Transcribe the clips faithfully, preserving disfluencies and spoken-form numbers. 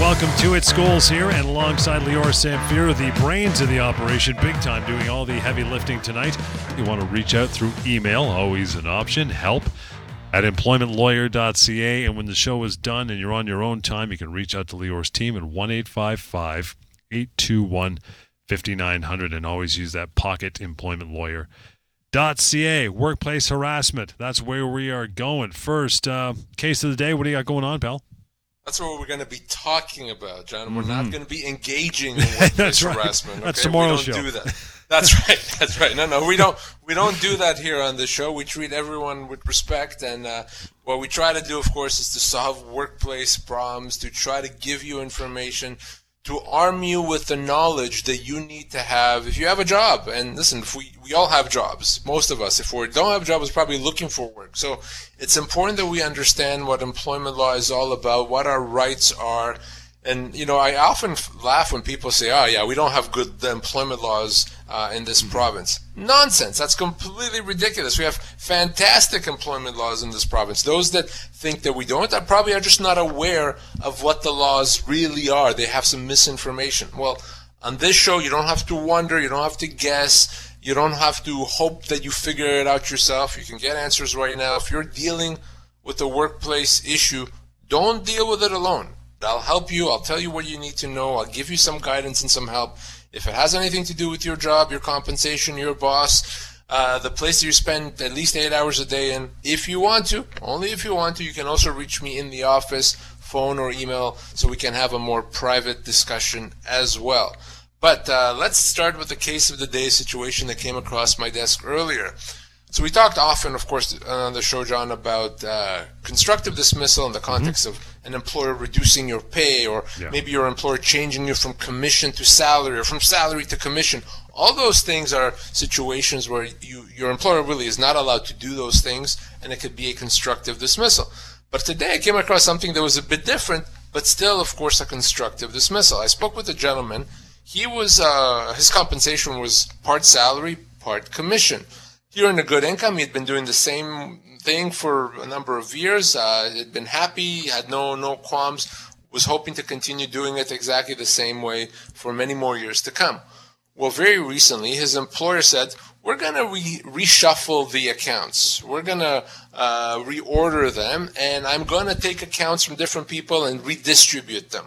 Welcome to it. Scholes here, and alongside Lior Samfiru, the brains of the operation, big time, doing all the heavy lifting tonight. You want to reach out through email, always an option, help at employment lawyer dot c a. And when the show is done and you're on your own time, you can reach out to Lior's team at one eight five five, eight two one, five nine zero zero, and always use that pocket employment lawyer dot c a. Workplace harassment, that's where we are going. First, uh, case of the day, what do you got going on, pal? That's what we're going to be talking about, John. We're mm-hmm. not going to be engaging in workplace right. harassment. Okay? That's tomorrow's show. We don't show. do that. That's right. That's right. No, no, we don't. We don't do that here on the show. We treat everyone with respect, and uh, what we try to do, of course, is to solve workplace problems, to try to give you information, to arm you with the knowledge that you need to have if you have a job. And listen, if we, we all have jobs, most of us. If we don't have jobs, we're probably looking for work. So it's important that we understand what employment law is all about, what our rights are. And, you know, I often laugh when people say, oh, yeah, we don't have good employment laws uh, in this mm-hmm. province. Nonsense. That's completely ridiculous. We have fantastic employment laws in this province. Those that think that we don't are probably are just not aware of what the laws really are. They have some misinformation. Well, on this show, you don't have to wonder. You don't have to guess. You don't have to hope that you figure it out yourself. You can get answers right now. If you're dealing with a workplace issue, don't deal with it alone. I'll help you. I'll tell you what you need to know. I'll give you some guidance and some help. If it has anything to do with your job, your compensation, your boss, uh, the place that you spend at least eight hours a day in, if you want to, only if you want to, you can also reach me in the office, phone or email, so we can have a more private discussion as well. But uh, let's start with the case of the day situation that came across my desk earlier. So we talked often, of course, on the show, John, about uh, constructive dismissal in the context mm-hmm. of an employer reducing your pay, or yeah. maybe your employer changing you from commission to salary, or from salary to commission. All those things are situations where you, your employer really is not allowed to do those things, and it could be a constructive dismissal. But today I came across something that was a bit different, but still, of course, a constructive dismissal. I spoke with a gentleman. He was uh, his compensation was part salary, part commission. He earned a good income. He had been doing the same thing for a number of years. Uh, he had been happy, had no no qualms, was hoping to continue doing it exactly the same way for many more years to come. Well, very recently, his employer said, we're going to re- reshuffle the accounts. We're going to uh, reorder them, and I'm going to take accounts from different people and redistribute them.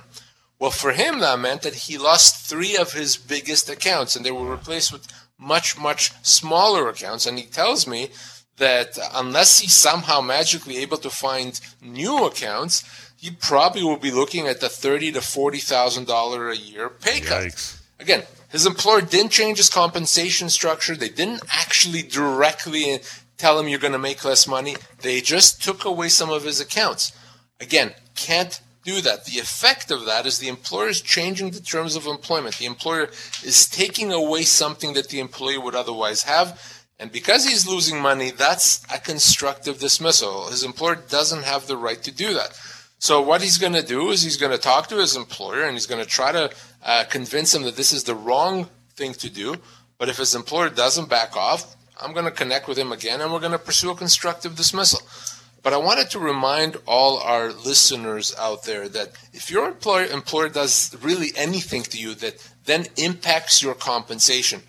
Well, for him, that meant that he lost three of his biggest accounts, and they were replaced with much, much smaller accounts. And he tells me that unless he's somehow magically able to find new accounts, he probably will be looking at the thirty thousand to forty thousand dollars a year pay cut. Yikes. Again, his employer didn't change his compensation structure. They didn't actually directly tell him you're going to make less money. They just took away some of his accounts. Again, can't do that. The effect of that is the employer is changing the terms of employment. The employer is taking away something that the employee would otherwise have. And because he's losing money, that's a constructive dismissal. His employer doesn't have the right to do that. So what he's going to do is he's going to talk to his employer, and he's going to try to uh, convince him that this is the wrong thing to do. But if his employer doesn't back off, I'm going to connect with him again, and we're going to pursue a constructive dismissal. But I wanted to remind all our listeners out there that if your employer, employer does really anything to you that then impacts your compensation,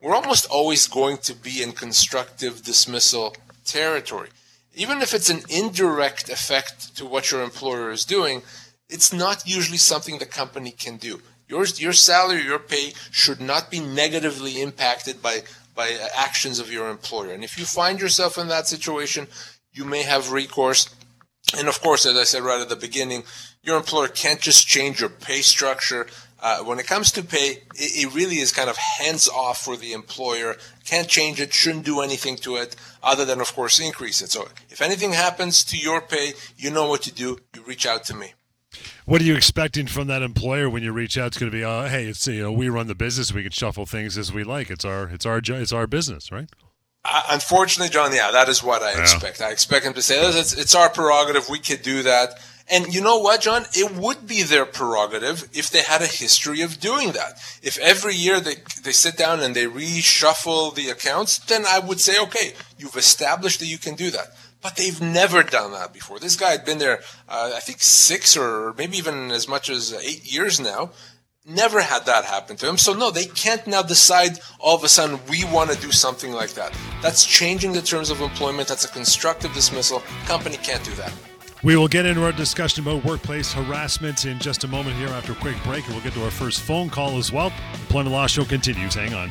we're almost always going to be in constructive dismissal territory. Even if it's an indirect effect to what your employer is doing, it's not usually something the company can do. Your, your salary, your pay should not be negatively impacted by, by actions of your employer. And if you find yourself in that situation, you may have recourse. And of course, as I said right at the beginning, your employer can't just change your pay structure. Uh, when it comes to pay, it, it really is kind of hands-off for the employer. Can't change it, shouldn't do anything to it, other than, of course, increase it. So if anything happens to your pay, you know what to do. You reach out to me. What are you expecting from that employer when you reach out? It's going to be, uh, hey, it's, you know, we run the business. We can shuffle things as we like. It's our, it's our, it's our business, right? I, unfortunately, John, yeah, that is what I yeah. expect. I expect him to say, it's, it's our prerogative. We could do that. And you know what, John? It would be their prerogative if they had a history of doing that. If every year they, they sit down and they reshuffle the accounts, then I would say, okay, you've established that you can do that. But they've never done that before. This guy had been there, uh, I think, six or maybe even as much as eight years now. Never had that happen to him. So no, they can't now decide all of a sudden we want to do something like that. That's changing the terms of employment. That's a constructive dismissal. Company can't do that. We will get into our discussion about workplace harassment in just a moment here after a quick break, and we'll get to our first phone call as well. Employment Law Show continues. Hang on.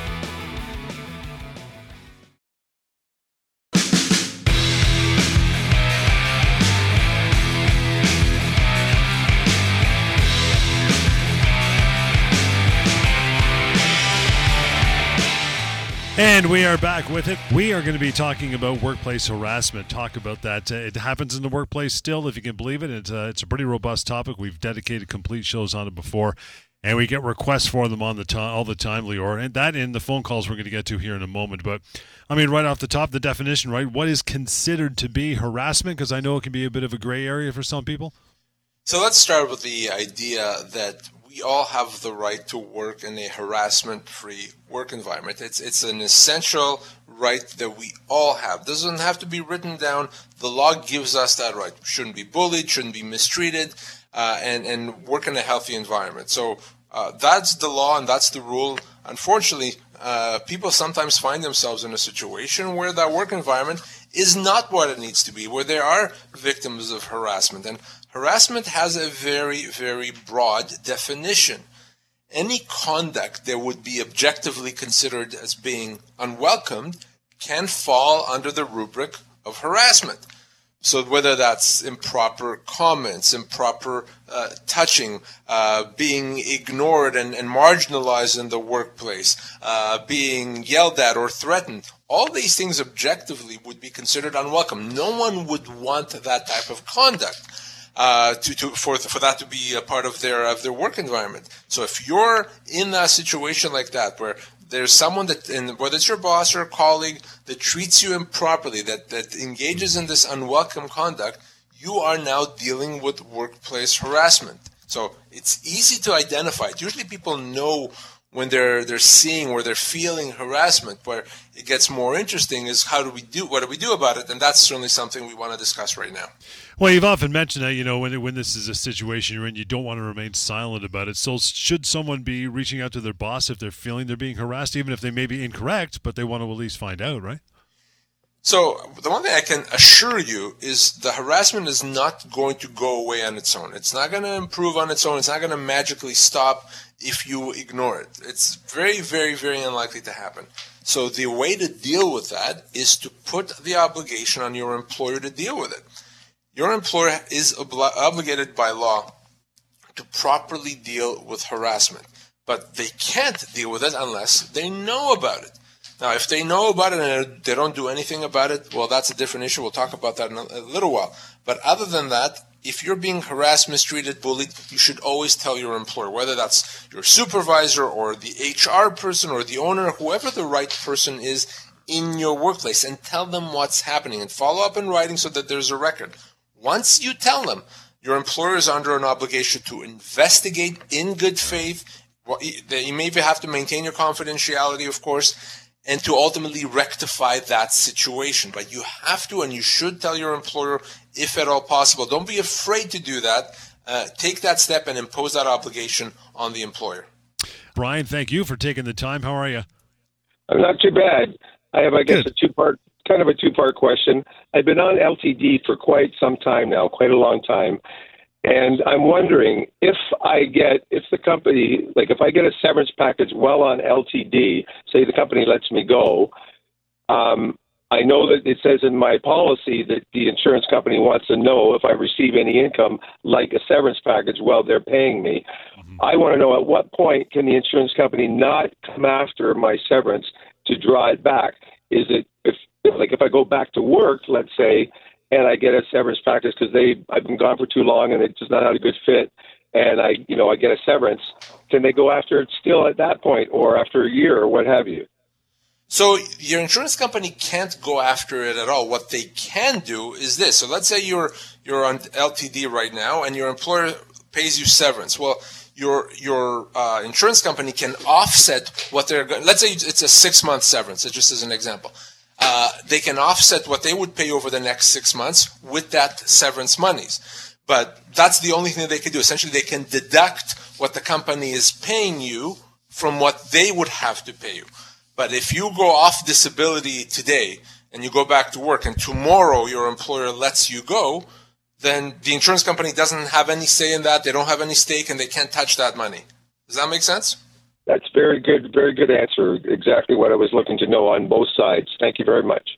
And we are back with it. We are going to be talking about workplace harassment. Talk about that. Uh, it happens in the workplace still, if you can believe it. It's, uh, it's a pretty robust topic. We've dedicated complete shows on it before, and we get requests for them on the to- all the time, Lior. And that in the phone calls we're going to get to here in a moment. But, I mean, right off the top, the definition, right? What is considered to be harassment? Because I know it can be a bit of a gray area for some people. So let's start with the idea that we all have the right to work in a harassment-free work environment. It's it's an essential right that we all have. This doesn't have to be written down. The law gives us that right. We shouldn't be bullied, shouldn't be mistreated, uh, and, and work in a healthy environment. So uh, that's the law and that's the rule. Unfortunately, uh, people sometimes find themselves in a situation where that work environment is not what it needs to be, where they are victims of harassment. And harassment has a very, very broad definition. Any conduct that would be objectively considered as being unwelcomed can fall under the rubric of harassment. So whether that's improper comments, improper uh, touching, uh, being ignored and, and marginalized in the workplace, uh, being yelled at or threatened, all these things objectively would be considered unwelcome. No one would want that type of conduct. Uh, to, to for for that to be a part of their of their work environment. So if you're in a situation like that where there's someone that, and whether it's your boss or a colleague, that treats you improperly, that that engages in this unwelcome conduct, you are now dealing with workplace harassment. So it's easy to identify it. Usually people know when they're they're seeing or they're feeling harassment. Where it gets more interesting is how do we do what do we do about it, and that's certainly something we want to discuss right now. Well, you've often mentioned that, you know, when when this is a situation you're in, you don't want to remain silent about it. So should someone be reaching out to their boss if they're feeling they're being harassed, even if they may be incorrect, but they want to at least find out, right? So the one thing I can assure you is the harassment is not going to go away on its own. It's not going to improve on its own. It's not going to magically stop if you ignore it. It's very, very, very unlikely to happen. So the way to deal with that is to put the obligation on your employer to deal with it. Your employer is obli- obligated by law to properly deal with harassment, but they can't deal with it unless they know about it. Now, if they know about it and they don't do anything about it, well, that's a different issue. We'll talk about that in a little while. But other than that, if you're being harassed, mistreated, bullied, you should always tell your employer, whether that's your supervisor or the H R person or the owner, whoever the right person is in your workplace, and tell them what's happening and follow up in writing so that there's a record. Once you tell them, your employer is under an obligation to investigate in good faith. Well, you may have to maintain your confidentiality, of course, and to ultimately rectify that situation. But you have to and you should tell your employer if at all possible. Don't be afraid to do that. Uh, take that step and impose that obligation on the employer. Brian, thank you for taking the time. How are you? I'm not too bad. I have, I guess, Good. a two-part, kind of a two-part question. I've been on L T D for quite some time now, quite a long time. And I'm wondering if I get, if the company, like if I get a severance package while on L T D, say the company lets me go, um, I know that it says in my policy that the insurance company wants to know if I receive any income like a severance package while they're paying me. Mm-hmm. I want to know at what point can the insurance company not come after my severance to draw it back. Is it if like if I go back to work, let's say, and I get a severance practice because they I've been gone for too long and it's just not a good fit, and I you know I get a severance, can they go after it still at that point or after a year or what have you? So your insurance company can't go after it at all. What they can do is this. So let's say you're you're on L T D right now and your employer pays you severance. Well, your your uh, insurance company can offset what they're going. Let's say it's a six month severance. It just as an example, uh, they can offset what they would pay over the next six months with that severance monies. But that's the only thing they can do. Essentially, they can deduct what the company is paying you from what they would have to pay you. But if you go off disability today and you go back to work and tomorrow your employer lets you go, then the insurance company doesn't have any say in that. They don't have any stake and they can't touch that money. Does that make sense? That's very good. Very good answer. Exactly what I was looking to know on both sides. Thank you very much.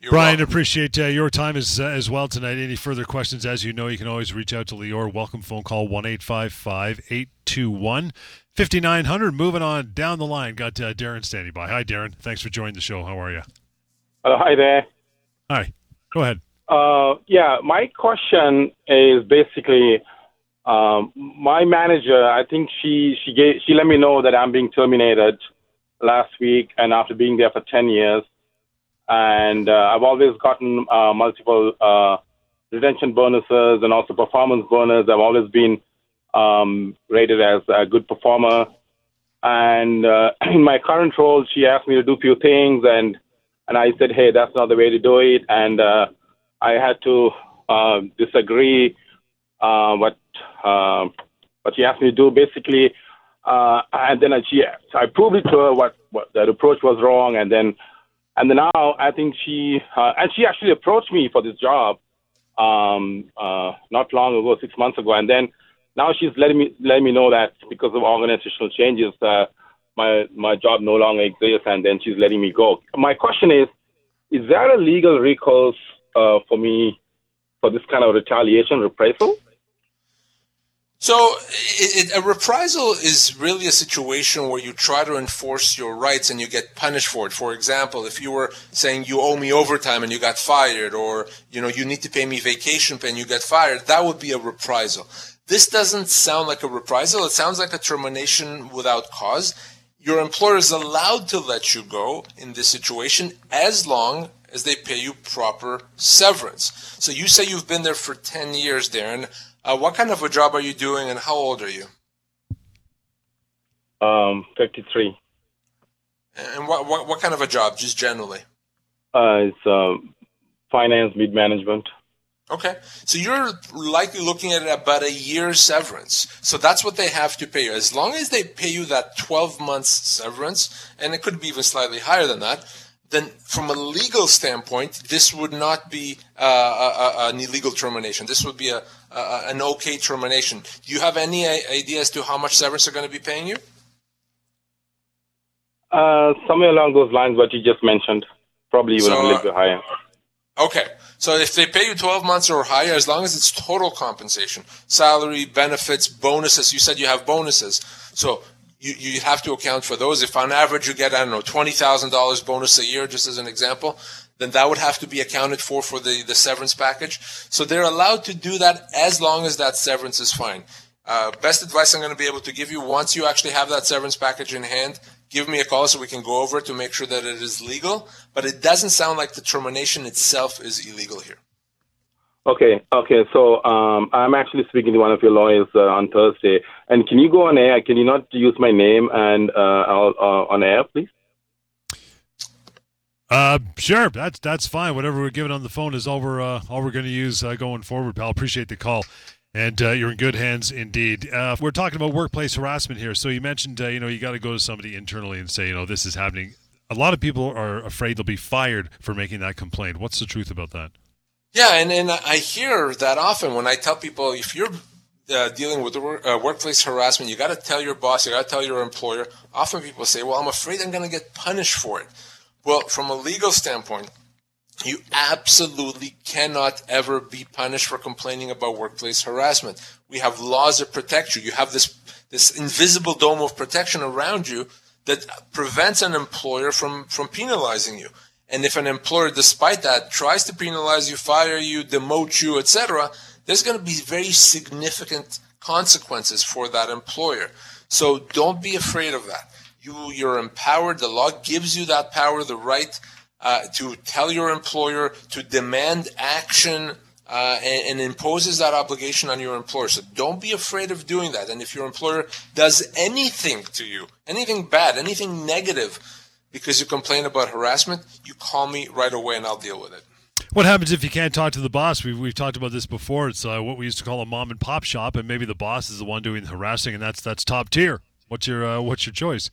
You're Brian, welcome. Appreciate uh, your time as uh, as well tonight. Any further questions, as you know, you can always reach out to Lior. Welcome phone call one eight five five, eight two one, five nine zero zero. Moving on down the line, got uh, Darren standing by. Hi, Darren. Thanks for joining the show. How are you? Uh, hi there. Hi. Go ahead. Uh, yeah, my question is basically um, my manager. I think she she gave, she let me know that I'm being terminated last week, and after being there for ten years. And uh, I've always gotten uh, multiple uh, retention bonuses and also performance bonus. I've always been um, rated as a good performer. And uh, in my current role, she asked me to do a few things, and and I said, hey, that's not the way to do it. And uh, I had to uh, disagree uh, what uh, what she asked me to do, basically. Uh, and then she, I proved it to her what, what that approach was wrong, and then. And then now I think she uh, and she actually approached me for this job um, uh, not long ago, six months ago. And then now she's letting me letting me know that because of organizational changes, uh, my my job no longer exists. And then she's letting me go. My question is, is there a legal recourse uh, for me for this kind of retaliation, reprisal? So it, it, a reprisal is really a situation where you try to enforce your rights and you get punished for it. For example, if you were saying you owe me overtime and you got fired, or you know you need to pay me vacation pay and you get fired, that would be a reprisal. This doesn't sound like a reprisal. It sounds like a termination without cause. Your employer is allowed to let you go in this situation as long as they pay you proper severance. So you say you've been there for ten years, Darren. Uh, what kind of a job are you doing, and how old are you? Um, fifty-three. And what, what what kind of a job, just generally? Uh, it's um, finance, mid-management. Okay. So you're likely looking at about a year's severance. So that's what they have to pay you. As long as they pay you that twelve months severance, and it could be even slightly higher than that, then from a legal standpoint, this would not be uh, a, a, an illegal termination. This would be a, a an okay termination. Do you have any idea as to how much severance they're going to be paying you? Uh, somewhere along those lines, what you just mentioned, probably even so, a little bit higher. Okay. So if they pay you twelve months or higher, as long as it's total compensation, salary, benefits, bonuses, you said you have bonuses. So You, you have to account for those. If on average you get, I don't know, twenty thousand dollars bonus a year, just as an example, then that would have to be accounted for for the, the severance package. So they're allowed to do that as long as that severance is fine. Uh, best advice I'm going to be able to give you, once you actually have that severance package in hand, give me a call so we can go over it to make sure that it is legal. But it doesn't sound like the termination itself is illegal here. Okay, okay. So um, I'm actually speaking to one of your lawyers uh, on Thursday. And can you go on air? Can you not use my name and uh, I'll, uh, on air, please? Uh, sure, that's that's fine. Whatever we're given on the phone is all we're uh, all we're going to use uh, going forward, pal. Appreciate the call, and uh, you're in good hands indeed. Uh, we're talking about workplace harassment here. So you mentioned, uh, you know, you got to go to somebody internally and say, you know, this is happening. A lot of people are afraid they'll be fired for making that complaint. What's the truth about that? Yeah, and, and I hear that often when I tell people, if you're uh, dealing with work, uh, workplace harassment, you got to tell your boss, you got to tell your employer. Often people say, well, I'm afraid I'm going to get punished for it. Well, from a legal standpoint, you absolutely cannot ever be punished for complaining about workplace harassment. We have laws that protect you. You have this this invisible dome of protection around you that prevents an employer from, from penalizing you. And if an employer, despite that, tries to penalize you, fire you, demote you, et cetera, there's going to be very significant consequences for that employer. So don't be afraid of that. You, you're empowered. The law gives you that power, the right uh, to tell your employer, to demand action, uh, and, and imposes that obligation on your employer. So don't be afraid of doing that. And if your employer does anything to you, anything bad, anything negative, because you complain about harassment, you call me right away and I'll deal with it. What happens if you can't talk to the boss? We've, we've talked about this before. It's uh, what we used to call a mom and pop shop, and maybe the boss is the one doing the harassing, and that's that's top tier. What's your uh, what's your choice?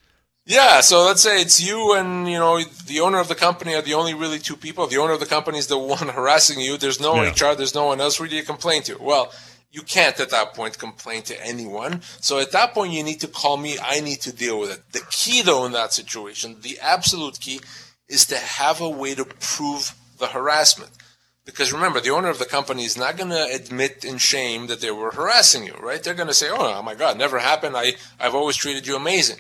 Yeah, so let's say it's you and, you know, the owner of the company are the only really two people. The owner of the company is the one harassing you. There's no yeah. H R. There's no one else really to complain to. Well, you can't at that point complain to anyone. So at that point, you need to call me. I need to deal with it. The key, though, in that situation, the absolute key, is to have a way to prove the harassment. Because remember, the owner of the company is not going to admit in shame that they were harassing you, right? They're going to say, oh, my God, never happened. I, I've always treated you amazing.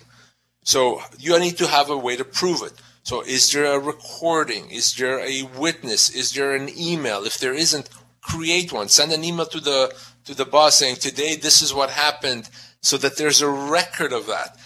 So you need to have a way to prove it. So is there a recording? Is there a witness? Is there an email? If there isn't, create one. Send an email to the to the boss saying, today this is what happened, so that there's a record of that.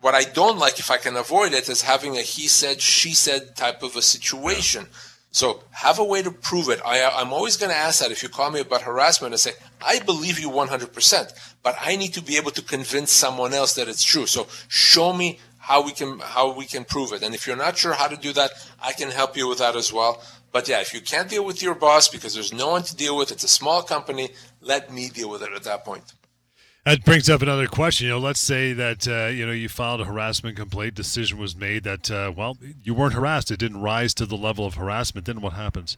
What I don't like, if I can avoid it, is having a he said, she said type of a situation. So have a way to prove it. I, I'm always going to ask that if you call me about harassment and say, I believe you one hundred percent, but I need to be able to convince someone else that it's true. So show me how we can how we can prove it. And if you're not sure how to do that, I can help you with that as well. But yeah, if you can't deal with your boss because there's no one to deal with, it's a small company, let me deal with it at that point. That brings up another question. You know, let's say that, uh, you know, you filed a harassment complaint, decision was made that, uh, well, you weren't harassed. It didn't rise to the level of harassment. Then what happens?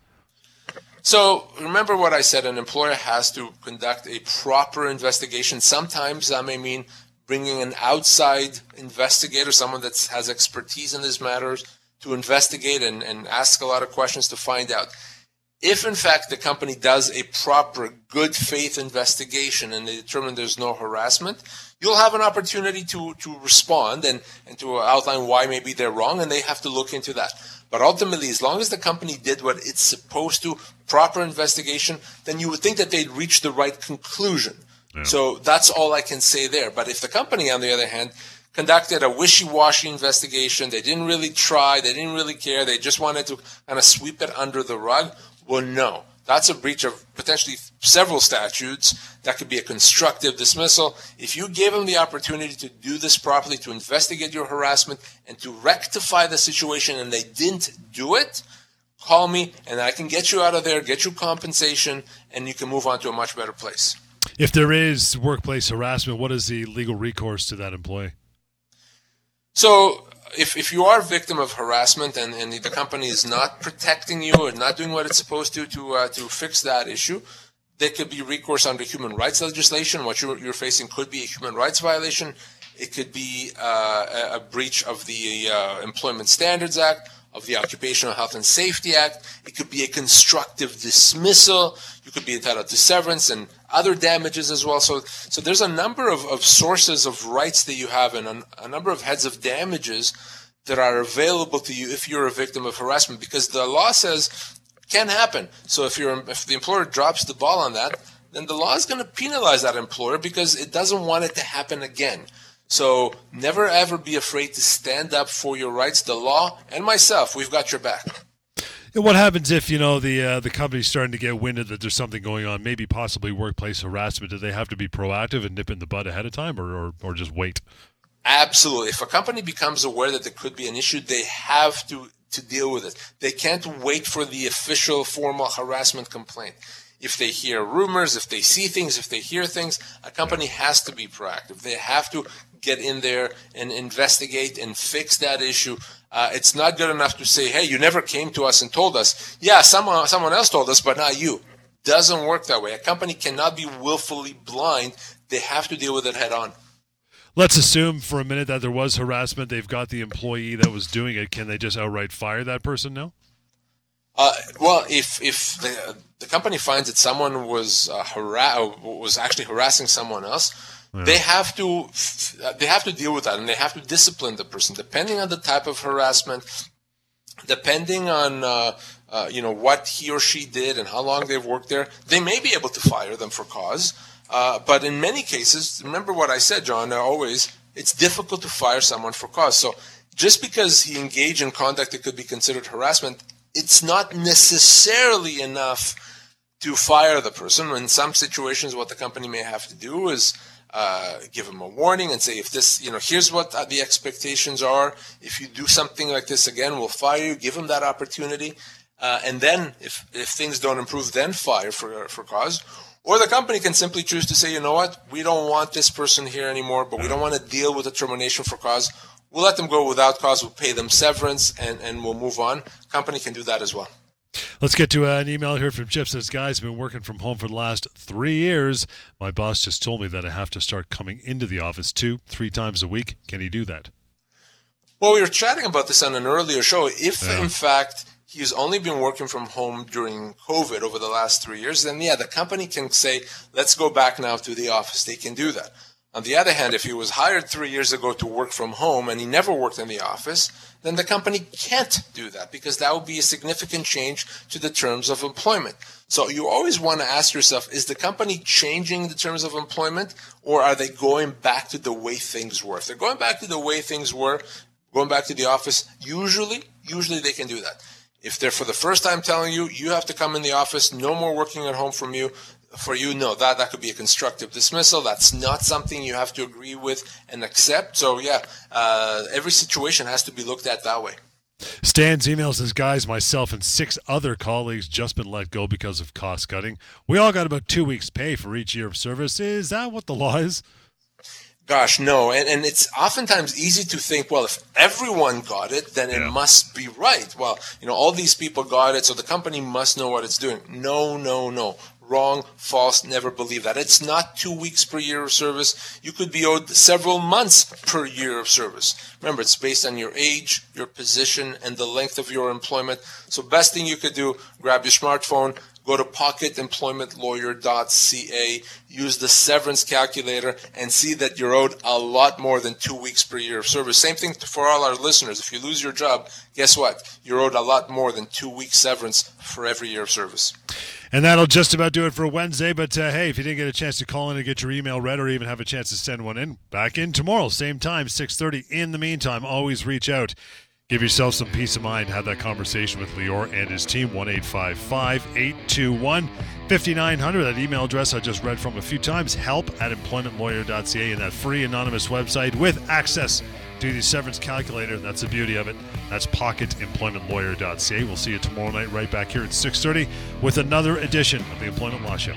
So remember what I said, an employer has to conduct a proper investigation. Sometimes that may mean bringing an outside investigator, someone that has expertise in these matters, to investigate and, and ask a lot of questions to find out. If, in fact, the company does a proper good faith investigation and they determine there's no harassment, you'll have an opportunity to, to respond and, and to outline why maybe they're wrong, and they have to look into that. But ultimately, as long as the company did what it's supposed to, proper investigation, then you would think that they'd reach the right conclusion. Yeah. So that's all I can say there. But if the company, on the other hand, conducted a wishy-washy investigation, they didn't really try, they didn't really care, they just wanted to kind of sweep it under the rug, well, no. That's a breach of potentially several statutes. That could be a constructive dismissal. If you gave them the opportunity to do this properly, to investigate your harassment and to rectify the situation, and they didn't do it, call me and I can get you out of there, get you compensation, and you can move on to a much better place. If there is workplace harassment, what is the legal recourse to that employee? So if if you are a victim of harassment and, and the company is not protecting you or not doing what it's supposed to to uh, to fix that issue, there could be recourse under human rights legislation. What you're, you're facing could be a human rights violation. It could be uh, a, a breach of the uh, Employment Standards Act, of the Occupational Health and Safety Act. It could be a constructive dismissal. You could be entitled to severance and other damages as well. So so there's a number of, of sources of rights that you have and a, a number of heads of damages that are available to you if you're a victim of harassment, because the law says it can happen. So if you're if the employer drops the ball on that, then the law is going to penalize that employer because it doesn't want it to happen again. So never, ever be afraid to stand up for your rights. The law and myself, we've got your back. And what happens if, you know, the uh, the company's starting to get winded that there's something going on, maybe possibly workplace harassment? Do they have to be proactive and nip in the bud ahead of time, or, or, or just wait? Absolutely. If a company becomes aware that there could be an issue, they have to, to deal with it. They can't wait for the official formal harassment complaint. If they hear rumors, if they see things, if they hear things, a company has to be proactive. They have to get in there and investigate and fix that issue. Uh, it's not good enough to say, hey, you never came to us and told us. Yeah, someone, someone else told us, but not you. Doesn't work that way. A company cannot be willfully blind. They have to deal with it head on. Let's assume for a minute that there was harassment. They've got the employee that was doing it. Can they just outright fire that person now? Uh, well, if if the, the company finds that someone was uh, hara- was actually harassing someone else, Yeah. They have to they have to deal with that, and they have to discipline the person depending on the type of harassment, depending on uh, uh, you know what he or she did and how long they've worked there. They may be able to fire them for cause, uh, but in many cases, remember what I said, John. Always, it's difficult to fire someone for cause. So just because he engaged in conduct that could be considered harassment, it's not necessarily enough to fire the person. In some situations, what the company may have to do is uh, give them a warning and say, if this, you know, here's what the expectations are. If you do something like this again, we'll fire you. Give them that opportunity. Uh, and then if, if things don't improve, then fire for, for cause. Or the company can simply choose to say, you know what, we don't want this person here anymore, but we don't want to deal with the termination for cause. We'll let them go without cause. We'll pay them severance, and, and we'll move on. Company can do that as well. Let's get to an email here from Chip. Says, guys, I've been working from home for the last three years. My boss just told me that I have to start coming into the office two, three times a week. Can he do that? Well, we were chatting about this on an earlier show. If, yeah. in fact, he's only been working from home during COVID over the last three years, then, yeah, the company can say, let's go back now to the office. They can do that. On the other hand, if he was hired three years ago to work from home and he never worked in the office, then the company can't do that because that would be a significant change to the terms of employment. So you always want to ask yourself, is the company changing the terms of employment, or are they going back to the way things were? If they're going back to the way things were, going back to the office, usually, usually they can do that. If they're for the first time telling you, you have to come in the office, no more working at home from you, for you, no, that, that could be a constructive dismissal. That's not something you have to agree with and accept. So, yeah, uh, every situation has to be looked at that way. Stan's email says, guys, myself and six other colleagues just been let go because of cost cutting. We all got about two weeks' pay for each year of service. Is that what the law is? Gosh, no. And, and it's oftentimes easy to think, well, if everyone got it, then it yeah. must be right. Well, you know, all these people got it, so the company must know what it's doing. No, no, no. Wrong, false, never believe that. It's not two weeks per year of service. You could be owed several months per year of service. Remember, it's based on your age, your position, and the length of your employment. So best thing you could do, grab your smartphone, go to pocket employment lawyer dot c a, use the severance calculator, and see that you're owed a lot more than two weeks per year of service. Same thing for all our listeners. If you lose your job, guess what? You're owed a lot more than two weeks severance for every year of service. And that'll just about do it for Wednesday. But, uh, hey, if you didn't get a chance to call in and get your email read or even have a chance to send one in, back in tomorrow, same time, six thirty. In the meantime, always reach out. Give yourself some peace of mind. Have that conversation with Lior and his team. one eight five five, eight two one, five nine zero zero. That email address I just read from a few times, help at employment lawyer dot c a, and that free anonymous website with access to the severance calculator. That's the beauty of it. That's pocket employment lawyer dot c a. We'll see you tomorrow night right back here at six thirty with another edition of the Employment Law Show.